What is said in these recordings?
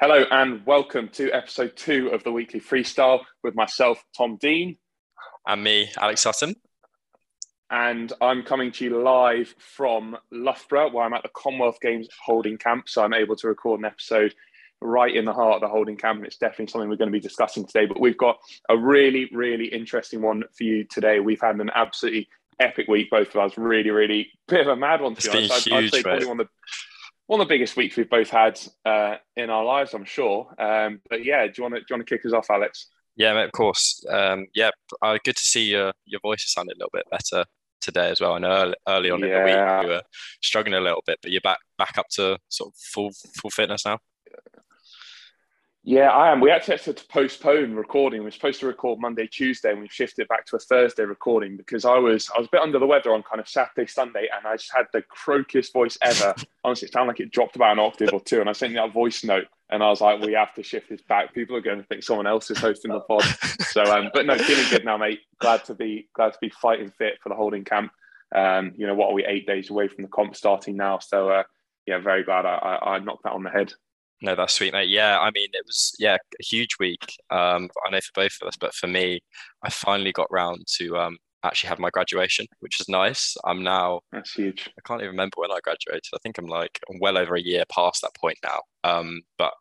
Hello and welcome to episode 2 of the Weekly Freestyle with myself, Tom Dean. And me, Alex Sutton. And I'm coming to you live from Loughborough, where I'm at the Commonwealth Games holding camp. So I'm able to record an episode right in the heart of the holding camp. And it's definitely something we're going to be discussing today. But we've got a really, really interesting one for you today. We've had an absolutely epic week, both of us. Really bit of a mad one, to be honest. I'd say probably one of the biggest weeks we've both had in our lives, I'm sure. But yeah, do you want to kick us off, Alex? Yeah, mate, of course. Good to see your voice sounded a little bit better today as well. I know early on in the week you were struggling a little bit, but you're back up to sort of full fitness now. Yeah, I am. We actually had to postpone recording. We were supposed to record Monday, Tuesday, and we've shifted back to a Thursday recording because I was a bit under the weather on kind of Saturday, Sunday, and I just had the croakiest voice ever. Honestly, it sounded like it dropped about an octave or two, and I sent you that voice note, and I was like, we have to shift this back. People are going to think someone else is hosting the pod. So, but no, feeling good now, mate. Glad to be fighting fit for the holding camp. You know, what are we, 8 days away from the comp starting now? So, yeah, very glad I knocked that on the head. No, that's sweet, mate. Yeah, I mean, it was a huge week. I know for both of us, but for me, I finally got round to actually have my graduation, which is nice. I'm now... That's huge. I can't even remember when I graduated. I think I'm like well over a year past that point now. But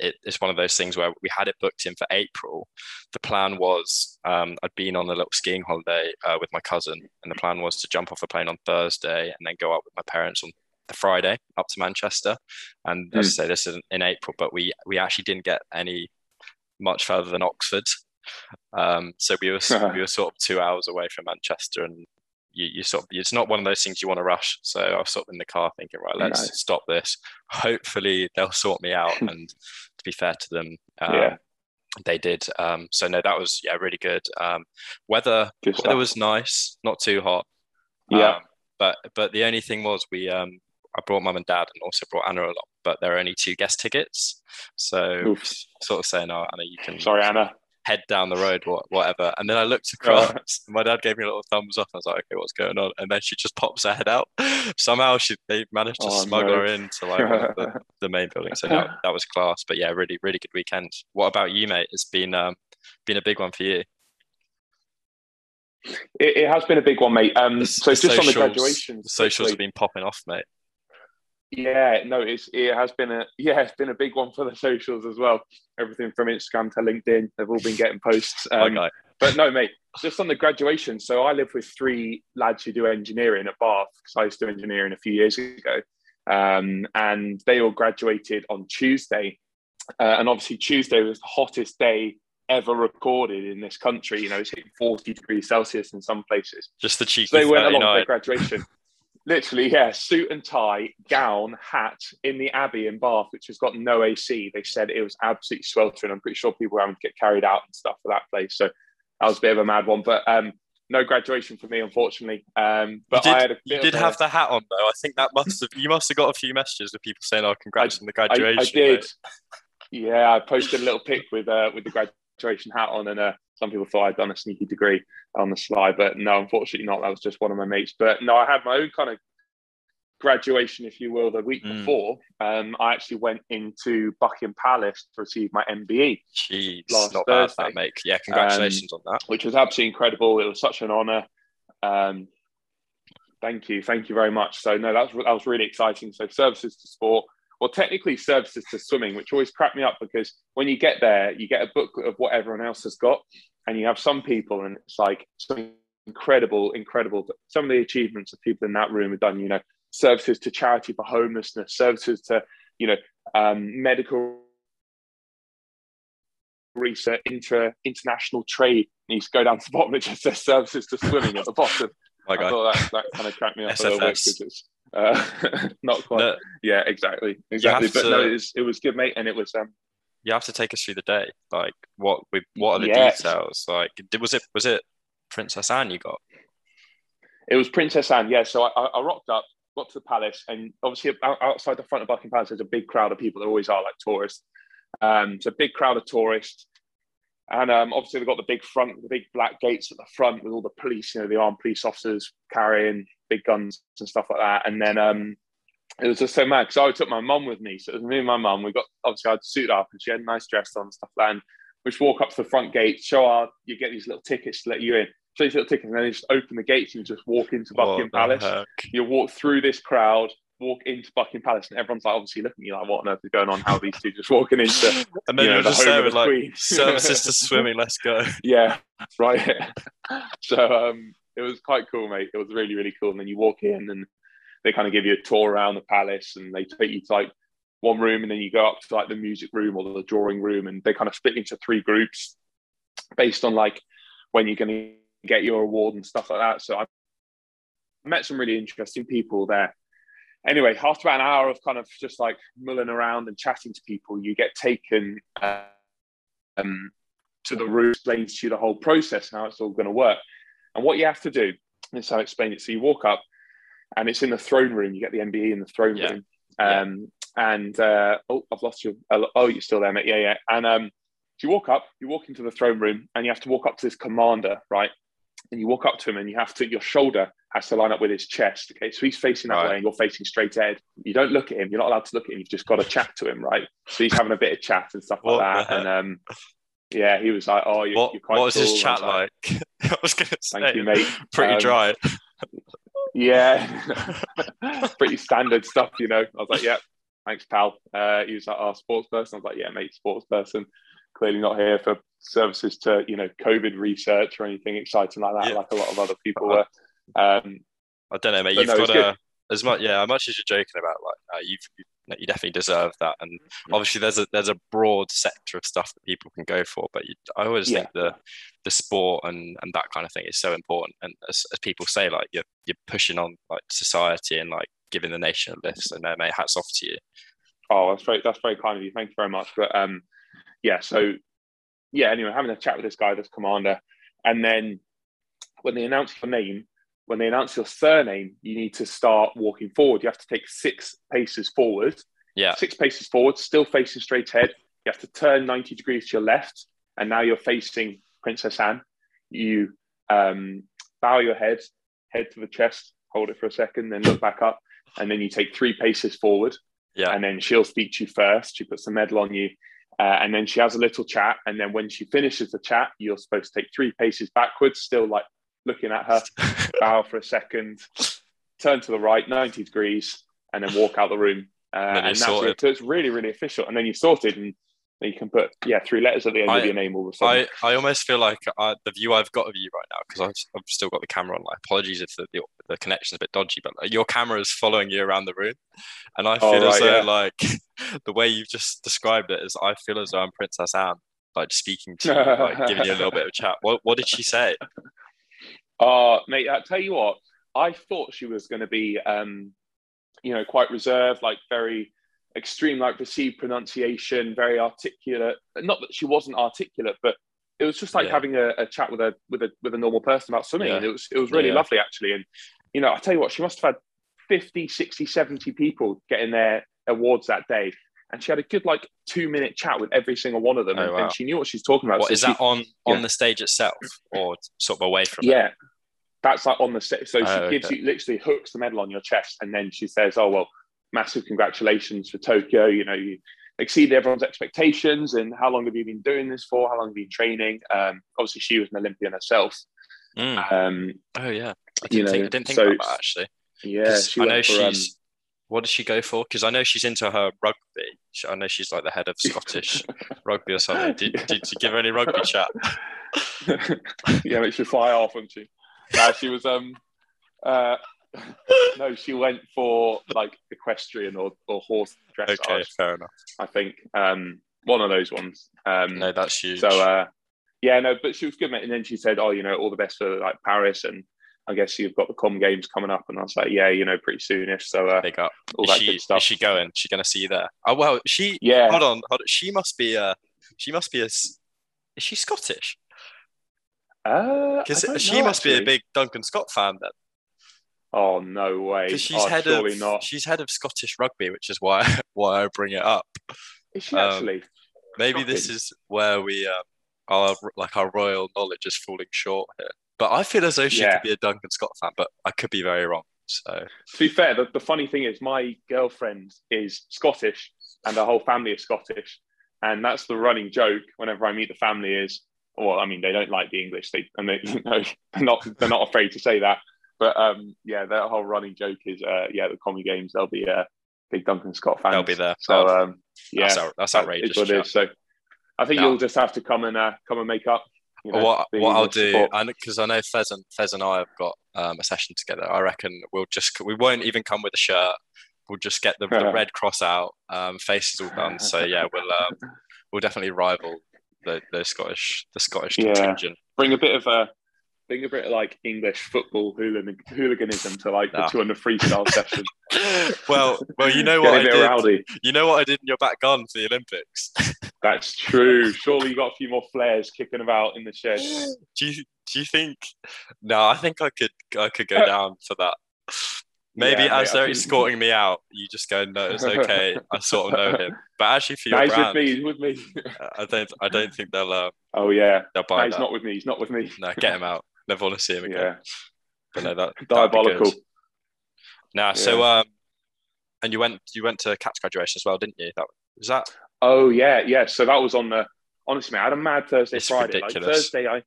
it's one of those things where we had it booked in for April. The plan was I'd been on a little skiing holiday with my cousin, and the plan was to jump off a plane on Thursday and then go up with my parents on the Friday up to Manchester, and as I say, this is in April, but we actually didn't get any much further than Oxford, so we were sort of 2 hours away from Manchester, and you sort of, it's not one of those things you want to rush, so I was sort of in the car thinking, right, let's stop this, hopefully they'll sort me out, and to be fair to them, they did. So no, that was really good. Weather was nice, not too hot, but the only thing was we I brought mum and dad and also brought Anna along, but there are only 2 guest tickets. So sort of saying, oh, Anna, you can head down the road, whatever. And then I looked across and my dad gave me a little thumbs up. I was like, okay, what's going on? And then she just pops her head out. Somehow they managed to smuggle her into like one of the main building. So that was class. But yeah, really, really good weekend. What about you, mate? It's been a big one for you. It has been a big one, mate. So just socials, on the graduations, the socials have been popping off, mate. Yeah, no, it's been a big one for the socials as well. Everything from Instagram to LinkedIn, they've all been getting posts. But no, mate, just on the graduation. So I live with 3 lads who do engineering at Bath, because I used to do engineering a few years ago, and they all graduated on Tuesday, and obviously Tuesday was the hottest day ever recorded in this country. You know, it's hitting 40 degrees Celsius in some places. Just the cheeky. So they went along for graduation. Literally, suit and tie, gown, hat in the Abbey in Bath, which has got no AC. They said it was absolutely sweltering. I'm pretty sure people were having to get carried out and stuff for that place. So that was a bit of a mad one. But no graduation for me, unfortunately. But you did have the hat on though. I think that you must have got a few messages of people saying, "Oh, congrats on the graduation." I did. Yeah, I posted a little pic with the graduation hat on, and some people thought I'd done a sneaky degree on the slide, but no, unfortunately not. That was just one of my mates. But no, I had my own kind of graduation, if you will, the week before. I actually went into Buckingham Palace to receive my MBE. Jeez, not bad, that, mate. Yeah, congratulations on that. Which was absolutely incredible. It was such an honour. Thank you very much. So no, that was really exciting. So services to sport. Well, technically services to swimming, which always cracked me up, because when you get there, you get a booklet of what everyone else has got, and you have some people, and it's like something incredible. But some of the achievements of people in that room have done, you know, services to charity for homelessness, services to, you know, medical research, international trade. And you go down to the bottom, it just says services to swimming at the bottom. I thought that kind of cracked me up SFS. A little bit, because it's not quite. No. Yeah, exactly. But no, it was good, mate, and it was. You have to take us through the day. Like, what are the details? Like, was it Princess Anne you got? It was Princess Anne. Yeah. So I rocked up, got to the palace, and obviously outside the front of Buckingham Palace, there's a big crowd of people. There always are, like tourists. It's a big crowd of tourists. And obviously, they've got the big black gates at the front with all the police, you know, the armed police officers carrying big guns and stuff like that. And then It was just so mad because I took my mum with me. So it was me and my mum. We got, obviously I had to suit up and she had a nice dress on and stuff like that. And we just walk up to the front gate, you get these little tickets to let you in. So these little tickets, and then they just open the gates and you just walk into Buckingham Palace. Heck? You walk through this crowd, walk into Buckingham Palace, and everyone's like obviously looking at you like, what on earth is going on? How are these two just walking into and then you're just there with like services to swimming, let's go. Yeah, right. So it was quite cool, mate. It was really, really cool. And then you walk in and they kind of give you a tour around the palace and they take you to like one room and then you go up to like the music room or the drawing room and they kind of split into three groups based on like when you're going to get your award and stuff like that. So I met some really interesting people there. Anyway, after about an hour of kind of just like mulling around and chatting to people, you get taken to the room, explains to you the whole process and how it's all going to work. And what you have to do is how I explained it. So you walk up and it's in the throne room. You get the MBE in the throne room. And, oh, I've lost you. Oh, you're still there, mate. Yeah, yeah. And you walk up, you walk into the throne room and you have to walk up to this commander, right? And you walk up to him and you have to, your shoulder has to line up with his chest. Okay. So he's facing that way and you're facing straight ahead. You don't look at him. You're not allowed to look at him. You've just got to chat to him. Right. So he's having a bit of chat and stuff like that. And yeah, he was like, oh, you're quite cool. What was his chat like? I was going to say, thank you, mate. Pretty dry. Yeah. Pretty standard stuff, you know. I was like, yeah, thanks, pal. He was like, oh, sports person. I was like, yeah, mate, sports person. Clearly not here for services to, you know, COVID research or anything exciting like that, like a lot of other people were. I don't know, mate. You've got as much, as much as you're joking about, like you definitely deserve that. And obviously, there's a broad sector of stuff that people can go for, but I always think the sport and that kind of thing is so important. And as people say, like you're pushing on like society and like giving the nation a lift. So no, mate, hats off to you. Oh, that's very kind of you. Thank you very much. But anyway, having a chat with this guy, this commander, and then when they announce your name, when they announce your surname, you need to start walking forward. You have to take 6 paces forward. Yeah. 6 paces forward, still facing straight ahead. You have to turn 90 degrees to your left, and now you're facing Princess Anne. You bow your head to the chest, hold it for a second, then look back up, and then you take 3 paces forward. Yeah. And then she'll speak to you first. She puts the medal on you. And then she has a little chat. And then when she finishes the chat, you're supposed to take 3 paces backwards, still like looking at her, bow for a second, turn to the right, 90 degrees, and then walk out the room. And that's it. So it's really, really official. And then you're sorted and you can put, 3 letters at the end of your name all of a sudden. I almost feel like the view I've got of you right now, because I've still got the camera on. Like, apologies if the connection's a bit dodgy, but like, your camera is following you around the room. And I feel the way you've just described it is I feel as though I'm Princess Anne, like speaking to you, like giving you a little bit of chat. What did she say? Mate, I tell you what, I thought she was going to be, quite reserved, like very extreme, like received pronunciation, very articulate. Not that she wasn't articulate, but it was just like having a chat with a normal person about something. Yeah. It was really lovely, actually. And, you know, I tell you what, she must have had 50, 60, 70 people getting their awards that day. And she had a good, like, 2-minute chat with every single one of them. Oh, wow. And she knew what she was talking about. What, so is that on the stage itself or sort of away from it? Yeah, that's like on the stage. So she gives you, literally hooks the medal on your chest. And then she says, oh, well, massive congratulations for Tokyo. You know, you exceeded everyone's expectations. And how long have you been doing this for? How long have you been training? Obviously, she was an Olympian herself. Mm. I didn't think about that, actually. Yeah, she she's... What does she go for? Because I know she's into her rugby. I know she's like the head of Scottish rugby or something. Did you give her any rugby chat? Yeah, but she'd fly off, wouldn't she? She was... no, she went for like equestrine or horse dressage. Okay, fair enough. I think one of those ones. No, that's huge. So, but she was good, mate. And then she said, oh, you know, all the best for like Paris and... I guess you've got the Com Games coming up, and I was like, yeah, you know, pretty soonish. So big up. All that good stuff. Is she going? Is she going to see you there? Oh well, she. Yeah. Hold on. She must be. Is she Scottish? Because she must be a big Duncan Scott fan then. Oh no way! Because she's She's head of Scottish rugby, which is why I bring it up. Is she actually? Maybe Scottish? This is where we our royal knowledge is falling short here. But I feel as though she could be a Duncan Scott fan, but I could be very wrong. So to be fair, the funny thing is my girlfriend is Scottish and her whole family is Scottish. And that's the running joke whenever I meet the family is, well, I mean, they don't like the English. They're not afraid to say that. But yeah, their whole running joke is, yeah, the Commonwealth Games, they'll be big Duncan Scott fans. They'll be there. So yeah, that's outrageous. That is what it is. So I think you'll just have to come and make up. You know, what I'll do, because I know Fez and I have got a session together. I reckon we won't even come with a shirt. We'll just get the red cross out, faces all done. So yeah, we'll definitely rival the Scottish contingent. Bring a bit of like English football hooliganism to like the 200 freestyle session. Well, you know what I did. Rowdy. You know what I did in your back garden for the Olympics. That's true. Surely you got a few more flares kicking about in the shed. Do you think? No, I think I could go down for that. Maybe they're escorting me out, you just go, no, it's okay. I sort of know him, but actually for your brand, he's with me. I don't think they'll. Oh yeah, they'll buy. He's not with me. He's not with me. No, get him out. Never want to see him again. Yeah. But no, that diabolical. Now, so and you went to Kat's graduation as well, didn't you? That was that. Oh yeah. So that was on the. Honestly, man, I had a mad Thursday, it's Friday. Ridiculous. Like, Thursday, I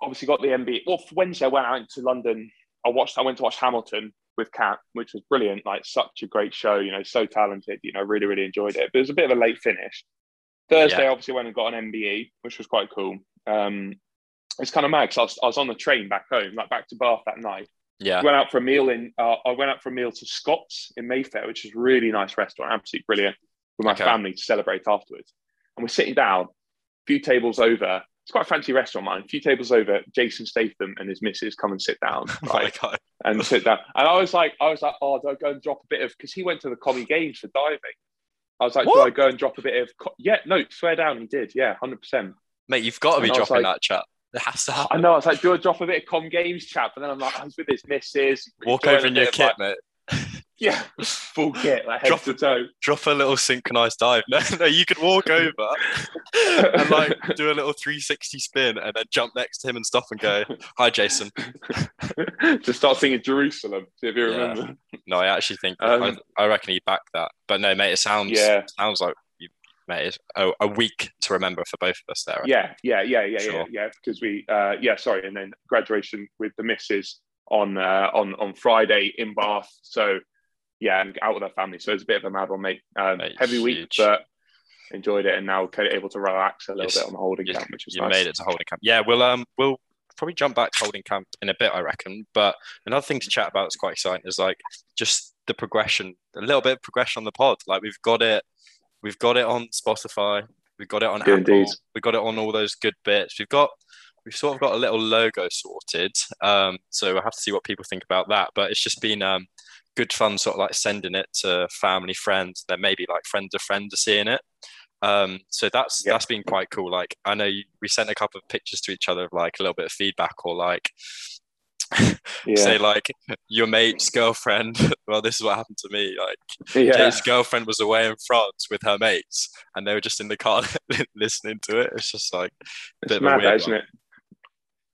obviously got the MBE. Well, Wednesday I went out to London. I went to watch Hamilton with Kat, which was brilliant, like such a great show, you know, so talented, you know, really, really enjoyed it. But it was a bit of a late finish. Thursday, obviously went and got an MBE, which was quite cool. It's kind of mad because I was on the train back home, like back to Bath that night. Yeah. I went out for a meal to Scott's in Mayfair, which is a really nice restaurant, absolutely brilliant, with my family to celebrate afterwards. And we're sitting down, a few tables over. It's quite a fancy restaurant, man. A few tables over, Jason Statham and his missus come and sit down. Right? Oh my God. And sit down. And I was like, oh, do I go and drop a bit of... Because he went to the Commonwealth Games for diving. I was like, what? Do I go and drop a bit of... Yeah, no, swear down he did. Yeah, 100%. Mate, you've got to be dropping that chat. It has to happen. I know. I was like, do I drop a bit of Commonwealth Games chat? But then I'm like, I was with his missus. Walk over in your kit, like, mate. Yeah, full kit, like head to toe. Drop a little synchronized dive. No, you could walk over and like do a little 360 spin and then jump next to him and stuff and go, hi, Jason. Just start singing Jerusalem, if you remember. No, I actually think, I reckon he backed that. But no, mate, it sounds like, mate, it's a week to remember for both of us there. Right? Yeah, because we, and then graduation with the missus on Friday in Bath, so... Yeah, and out with our family. So it's a bit of a mad one, mate. Heavy huge week, but enjoyed it, and now able to relax a little bit on the holding camp, which was nice. You made it to holding camp. Yeah, we'll probably jump back to holding camp in a bit, I reckon. But another thing to chat about that's quite exciting is like just the progression, a little bit of progression on the pod. Like we've got it on Spotify, we've got it on Apple, we've got it on all those good bits. We've sort of got a little logo sorted. So we'll have to see what people think about that. But it's just been good fun sort of like sending it to family, friends, then maybe like friends of friends are seeing it. So that's been quite cool. Like I know we sent a couple of pictures to each other of like a little bit of feedback or like say like your mate's girlfriend, well, this is what happened to me. Like Jake's girlfriend was away in France with her mates and they were just in the car listening to it. It's just like it's mad, isn't it?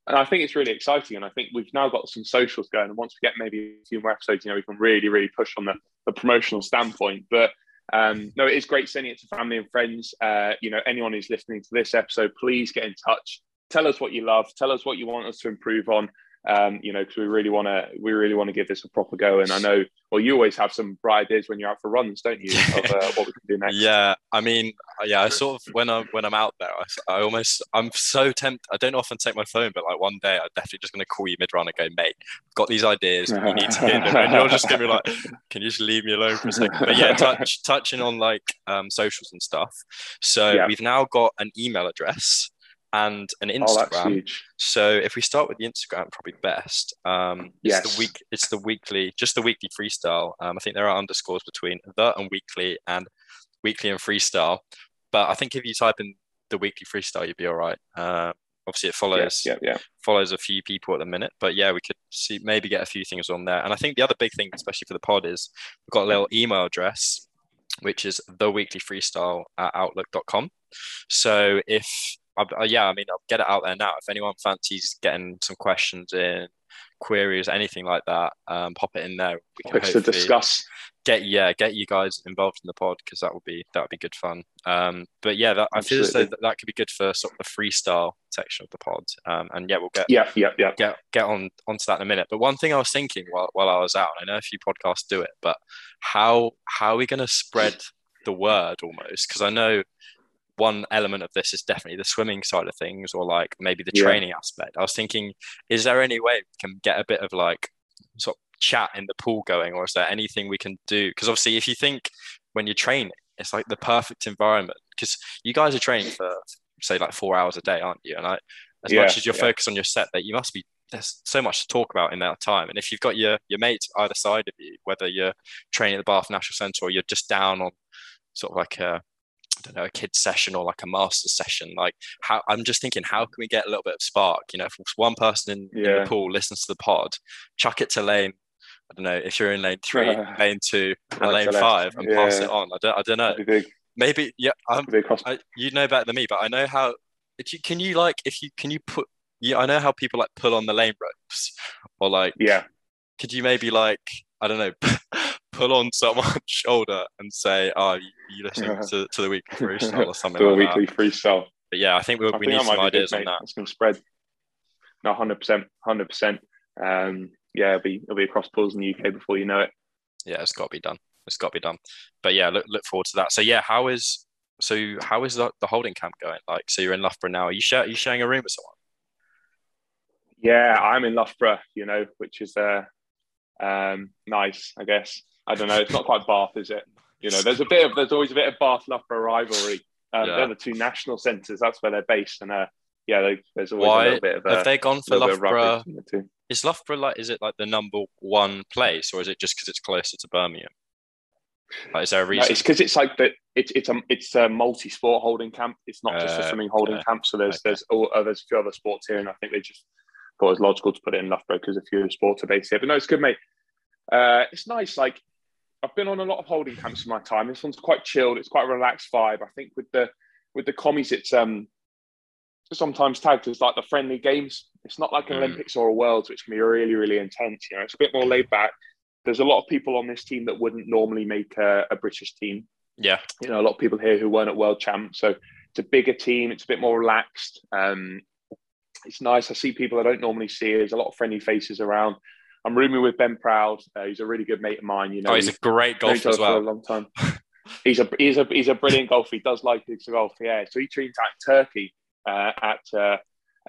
And I think it's really exciting. And I think we've now got some socials going. And once we get maybe a few more episodes, you know, we can really, really push on the promotional standpoint. But no, it is great sending it to family and friends. You know, anyone who's listening to this episode, please get in touch. Tell us what you love. Tell us what you want us to improve on. You know, because we really want to give this a proper go. And I know, well, you always have some bright ideas when you're out for runs, don't you? Of what we can do next. Yeah, I mean, yeah, I sort of when I'm out there, I'm so tempted. I don't often take my phone, but like one day, I'm definitely just going to call you mid run and go, mate, I've got these ideas, you need to hear them, and you're just going to be like, can you just leave me alone for a second? But yeah, touching on like socials and stuff. So we've now got an email address and an Instagram. That's huge. So if we start with the Instagram, probably best. It's the weekly freestyle. I think there are underscores between the and weekly and freestyle. But I think if you type in the weekly freestyle, you'd be all right. Obviously, it follows a few people at the minute. But yeah, we could see maybe get a few things on there. And I think the other big thing, especially for the pod, is we've got a little email address, which is theweeklyfreestyle@outlook.com. So if I mean, I'll get it out there now. If anyone fancies getting some questions in, queries, anything like that, pop it in there. We can hopefully discuss. Get you guys involved in the pod, because that would be good fun. But yeah, I feel as though that could be good for sort of the freestyle section of the pod. And yeah, we'll get onto that in a minute. But one thing I was thinking while I was out, I know a few podcasts do it, but how are we going to spread the word almost? Because I know one element of this is definitely the swimming side of things, or like maybe the training aspect. I was thinking, is there any way we can get a bit of like sort of chat in the pool going, or is there anything we can do? Because obviously if you think when you're training, it's like the perfect environment, because you guys are training for say like 4 hours a day, aren't you? And much as you're focused on your set, that you must be, there's so much to talk about in that time. And if you've got your mates either side of you, whether you're training at the Bath National Centre or you're just down on sort of like a kid's session or like a master's session, like I'm just thinking, how can we get a little bit of spark? You know, if one person in the pool listens to the pod, chuck it to lane, I don't know, if you're in lane 3, lane 2 and lane 5 and pass it on. I don't know. Maybe, yeah, you know better than me, but I know how, I know how people like pull on the lane ropes, or like, could you maybe like, I don't know, pull on someone's shoulder and say, "Oh, you listening to the weekly freestyle or something?" Do a weekly freestyle. But yeah, I think we need some ideas on that. It's going to spread. No, 100%. Yeah, it'll be across pools in the UK before you know it. Yeah, it's got to be done. But yeah, look forward to that. So yeah, how is the holding camp going? Like, so you're in Loughborough now. Are you sharing a room with someone? Yeah, I'm in Loughborough. You know, which is nice, I guess. I don't know. It's not quite Bath, is it? You know, there's always a bit of Bath-Loughborough rivalry. They're the two national centres. That's where they're based, and there's always a little bit of. Have they gone for Loughborough? Is Loughborough is it the number one place, or is it just because it's closer to Birmingham? Like, is there a reason? No, it's because it's like that. It's a multi-sport holding camp. It's not just a swimming holding camp. So there's a few other sports here, and I think they just thought it was logical to put it in Loughborough because a few sports are based here. But no, it's good, mate. It's nice. Like, I've been on a lot of holding camps in my time. This one's quite chilled. It's quite a relaxed vibe. I think with the commies, it's sometimes tagged as like the friendly games. It's not like an Olympics or a Worlds, which can be really, really intense. You know, it's a bit more laid back. There's a lot of people on this team that wouldn't normally make a British team. Yeah, you know, a lot of people here who weren't at World Champs. So it's a bigger team. It's a bit more relaxed. It's nice. I see people I don't normally see. There's a lot of friendly faces around. I'm rooming with Ben Proud. He's a really good mate of mine. You know, he's a great golfer as well. For a long time. He's a brilliant golfer. He does like to golf. Yeah, so he trains out in Turkey at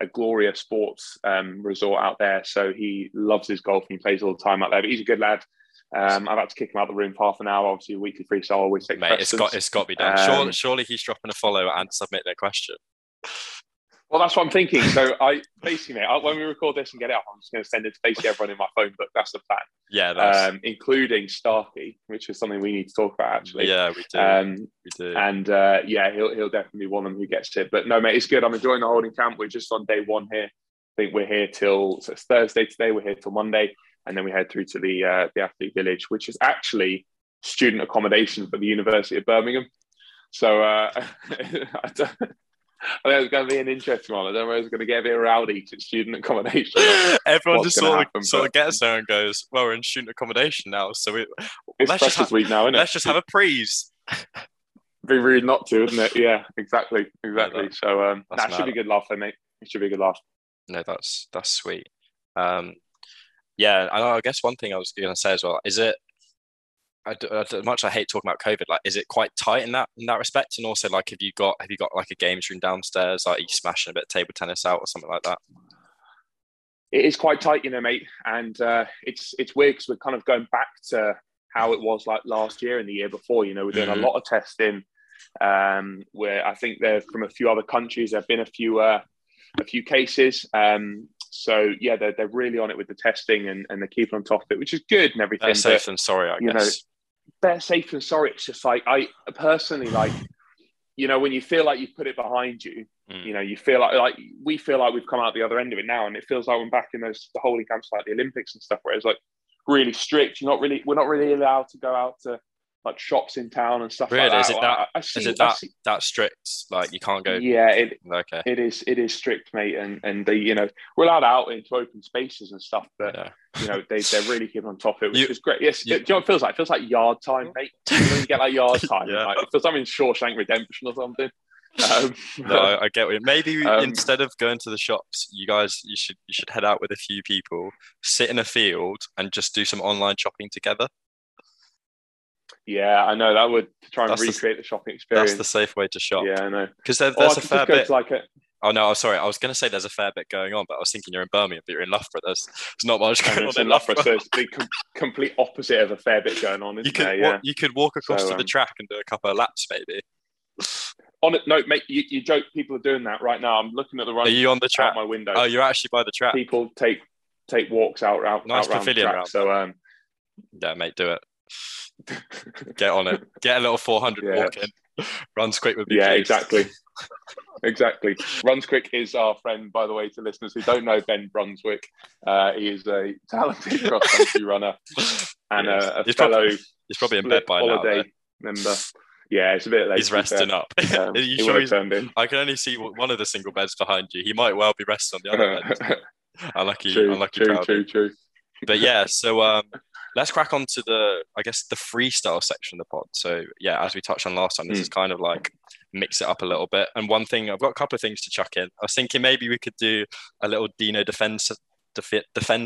a Gloria Sports resort out there. So he loves his golf and he plays all the time out there. But he's a good lad. I've had to kick him out of the room for half an hour. Obviously, a weekly freestyle always takes precedence. It's got to be done. Surely he's dropping a follow and submit their question. Well, that's what I'm thinking. So when we record this and get it up, I'm just going to send it to basically everyone in my phone book. That's the plan. Yeah, that's... including Starkey, which is something we need to talk about actually. Yeah, we do. And he'll definitely be one of them who gets it. But no, mate, it's good. I'm enjoying the holding camp. We're just on day one here. I think we're here so it's Thursday today. We're here till Monday, and then we head through to the athlete village, which is actually student accommodation for the University of Birmingham. So I think it's going to be an interesting one. I don't know if it's going to get a bit rowdy to student accommodation. Everyone just sort of gets there and goes, well, we're in student accommodation now, so it's freshers week now, isn't it? Let's just have a prees. Be rude not to, isn't it? Yeah, exactly. Yeah, so that should be good laugh, though, mate. It should be a good laugh. No, that's sweet. Yeah, I guess one thing I was going to say as well is it. As much as I hate talking about COVID, like, is it quite tight in that respect? And also, like, have you got like a games room downstairs? Like, are you smashing a bit of table tennis out or something like that? It is quite tight, you know, mate. And it's weird because we're kind of going back to how it was like last year and the year before. You know, we're doing a lot of testing. Where I think they're from a few other countries. There've been a few cases. So yeah, they're really on it with the testing and they're keeping on top of it, which is good and everything. Better safe than sorry, I guess. You know, better safe than sorry. It's just like, I personally, like, you know, when you feel like you've put it behind you, you know, you feel like we feel like we've come out the other end of it now, and it feels like we're back in the holding camps like the Olympics and stuff, where it's like really strict. We're not really allowed to go out to like shops in town and stuff. Really? Like that. Is it that? Is it that strict? Like you can't go. Yeah, it is strict, mate. And they, you know, we're allowed out into open spaces and stuff, but you know, they're really keeping on top of it, which is great. Yes, do you know what it feels like? It feels like yard time, mate. You get like yard time. Yeah. Like, it feels like I'm in Shawshank Redemption or something. No, I get it. Maybe instead of going to the shops, you should head out with a few people, sit in a field, and just do some online shopping together. Yeah, I know that would try and recreate the shopping experience. That's the safe way to shop. Yeah, I know. Because there's a fair bit. Oh no, I'm sorry. I was going to say there's a fair bit going on, but I was thinking you're in Birmingham, but you're in Loughborough. There's not much going on in Loughborough. So it's the complete opposite of a fair bit going on. You could walk across to the track and do a couple of laps, maybe. On it, no, mate. You joke. People are doing that right now. I'm looking at the run. Are you on the track? Out my window. Oh, you're actually by the track. People take walks out. Nice pavilion round. So, yeah, mate, do it. Get on it. Get a little 400 walk in. Runs quick would be. Yeah, exactly. Runs quick is our friend, by the way, to listeners who don't know Ben Brunswick. He is a talented cross country runner and a fellow. He's probably in bed by now. Holiday member. Yeah, it's a bit late. He's resting up. Are you sure he's turned in? I can only see one of the single beds behind you. He might well be resting on the other bed. True. But yeah, so let's crack on to the freestyle section of the pod. So yeah, as we touched on last time, this is kind of like mix it up a little bit. And one thing, I've got a couple of things to chuck in. I was thinking maybe we could do a little Dino defend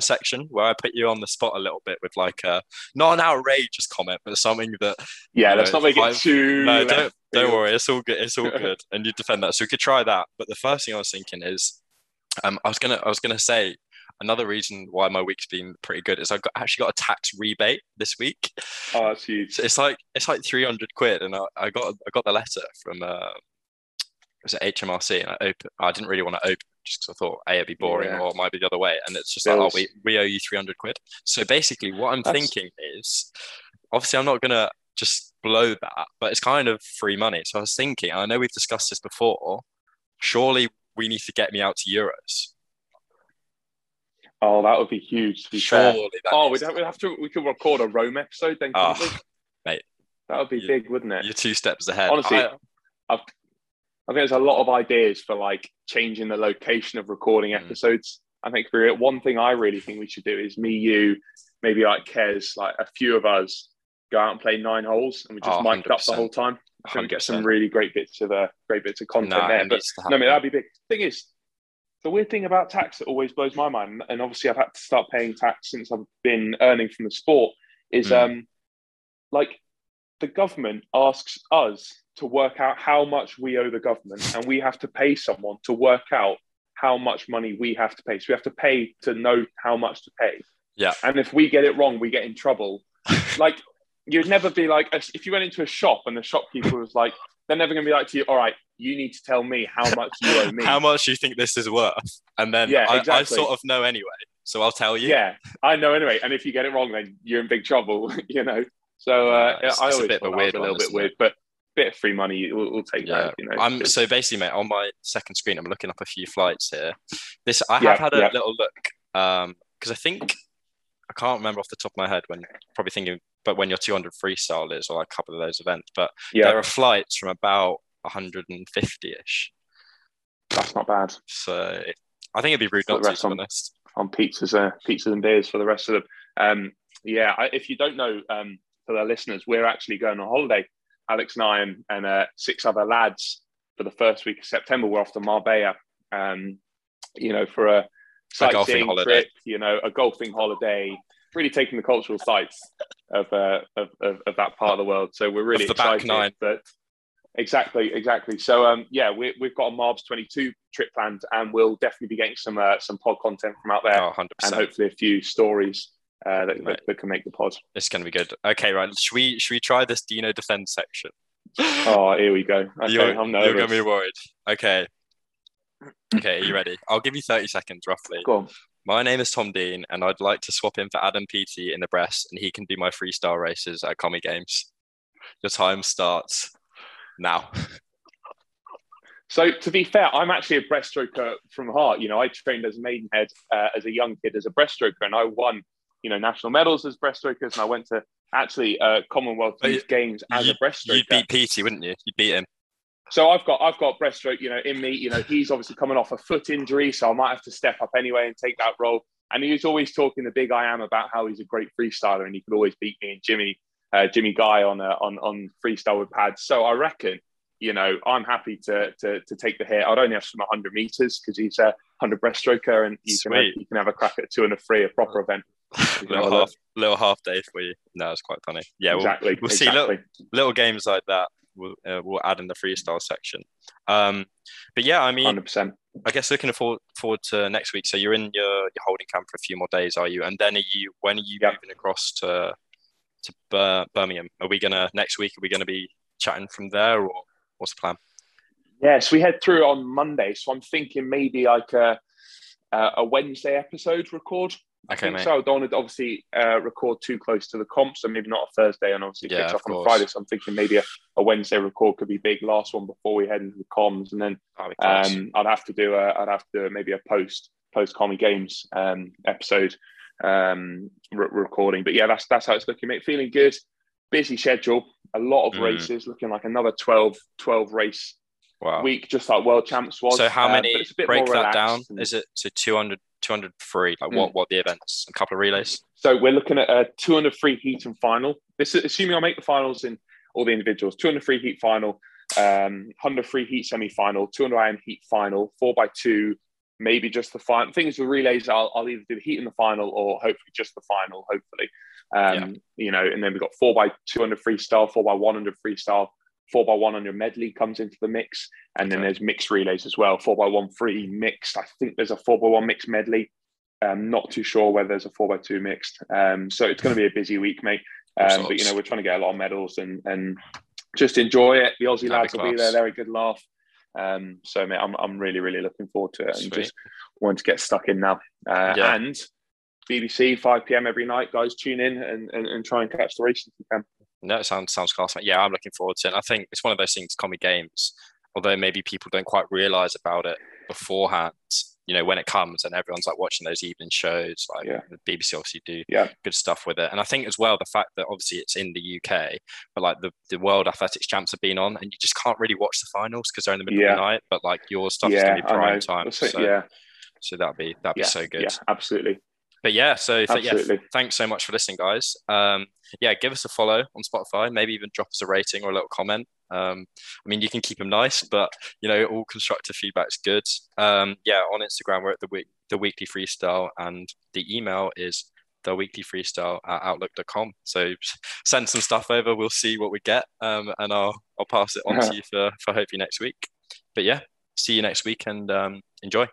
section where I put you on the spot a little bit with like a not an outrageous comment, but something that let's not make it too. No, don't worry, it's all good. It's all good, and you defend that, so we could try that. But the first thing I was thinking is, I was gonna say another reason why my week's been pretty good is I actually got a tax rebate this week. Oh, that's huge! So it's like 300 quid, and I got the letter from it was at HMRC, and I didn't really want to open just because I thought it'd be boring or it might be the other way, and it's just we owe you 300 quid. So basically what I'm thinking is, obviously I'm not going to just blow that, but it's kind of free money. So I was thinking, I know we've discussed this before, surely we need to get me out to Euros. Oh, that would be huge. To be surely. We could record a Rome episode then. Mate, that would be big, wouldn't it? You're two steps ahead. Honestly, I think there's a lot of ideas for like changing the location of recording episodes. I think one thing I really think we should do is me, you, maybe like Kez, like a few of us go out and play 9 holes, and we just mic'd up the whole time. I think we get some really great bits of content there. But no, I mean, that'd be big. Thing is, the weird thing about tax that always blows my mind, and obviously I've had to start paying tax since I've been earning from the sport, is like the government asks us to work out how much we owe the government, and we have to pay someone to work out how much money we have to pay. So we have to pay to know how much to pay. Yeah. And if we get it wrong, we get in trouble. Like, you'd never be like, if you went into a shop and the shopkeeper was like, they're never going to be like to you, all right, you need to tell me how much you owe me. How much you think this is worth. And then I sort of know anyway, so I'll tell you. Yeah, I know anyway. And if you get it wrong, then you're in big trouble, you know? So it's a little bit weird, but bit of free money, we'll take that. You know, so basically, mate, on my second screen, I'm looking up a few flights here. I have had a little look because I can't remember off the top of my head when your 200 freestyle is, or like a couple of those events, but there are flights from about 150-ish. That's not bad. So I think it'd be rude not to be honest. On pizzas and beers for the rest of them. If you don't know, for the listeners, we're actually going on holiday. Alex and I and 6 other lads for the first week of September. We're off to Marbella, for a sightseeing trip, a golfing holiday, really taking the cultural sites of that part of the world. So we're really excited. Back nine. But exactly. So we've got a Marbs 22 trip planned, and we'll definitely be getting some pod content from out there, 100%. And hopefully a few stories that can make the pod. It's going to be good. Okay, right. Should we try this Dino defense section? Oh, here we go. Okay, I'm nervous. You're going to be worried. Okay, are you ready? I'll give you 30 seconds, roughly. Go on. My name is Tom Dean, and I'd like to swap in for Adam Petey in the breast, and he can do my freestyle races at Commonwealth Games. Your time starts now. So, to be fair, I'm actually a breaststroker from heart. You know, I trained as Maidenhead as a young kid as a breaststroker, and I won national medals as breaststrokers, and I went to actually Commonwealth Games as a breaststroker. You'd beat Petey, wouldn't you? You'd beat him. So I've got breaststroke, in me. He's obviously coming off a foot injury, so I might have to step up anyway and take that role. And he was always talking the big I am about how he's a great freestyler and he could always beat me and Jimmy Guy on freestyle with pads. So I reckon, I'm happy to take the hit. I'd only have some 100 metres because he's a 100 breaststroker, and you can have a crack at 2 and 3, a proper event. Little half day for you. No, it's quite funny. Yeah, we'll see little games like that. We'll add in the freestyle section. But yeah, I mean, 100%. I guess looking forward to next week. So you're in your holding camp for a few more days, are you? And then when are you moving across to Birmingham? Are we going to be chatting from there, or what's the plan? Yes, we head through on Monday. So I'm thinking maybe like a Wednesday episode record. Okay, mate. So I don't want to obviously record too close to the comp, so maybe not a Thursday, and obviously kicks off on Friday. So I'm thinking maybe a Wednesday record could be big, last one before we head into the comms, and then I'd have to do maybe a post Commie Games episode recording. But yeah, that's how it's looking, mate. Feeling good. Busy schedule, a lot of races, looking like another 12 race week, just like World Champs was. So how many? It's a bit break more that down. Is it so 200 free? Like what the events? A couple of relays. So we're looking at a 200 free heat and final. This is assuming I make the finals in all the individuals. 200 free heat final, 100 free heat semi final, 200 iron heat final, 4x2. Maybe just the final. Things with relays, I'll either do the heat in the final or hopefully just the final. Hopefully, And then we've got 4x200 freestyle, 4x100 freestyle, 4x100 medley comes into the mix, and then there's mixed relays as well. 4x1 free mixed. I think there's a 4x1 mixed medley. I'm not too sure whether there's a 4x2 mixed. So it's going to be a busy week, mate. But we're trying to get a lot of medals and just enjoy it. The Aussie lads will be there. They're a good laugh. So mate, I'm really, really looking forward to it. Sweet. And just want to get stuck in now. And BBC 5 PM every night, guys, tune in and try and catch the race if you can. No, it sounds class, mate. Yeah, I'm looking forward to it. And I think it's one of those things, Commie Games, although maybe people don't quite realise about it beforehand, when it comes and everyone's like watching those evening shows, like the BBC obviously do good stuff with it. And I think as well, the fact that obviously it's in the UK, but like the World Athletics Champs have been on and you just can't really watch the finals because they're in the middle of the night, but like your stuff's going to be prime time. So that'd be so good. Yeah, absolutely. But yeah, thanks so much for listening, guys. Give us a follow on Spotify, maybe even drop us a rating or a little comment. You can keep them nice, but all constructive feedback's good. On Instagram, we're at the Weekly Freestyle, and the email is theweeklyfreestyle@outlook.com. So send some stuff over. We'll see what we get, and I'll pass it on to you for hopefully next week. But yeah, see you next week and enjoy.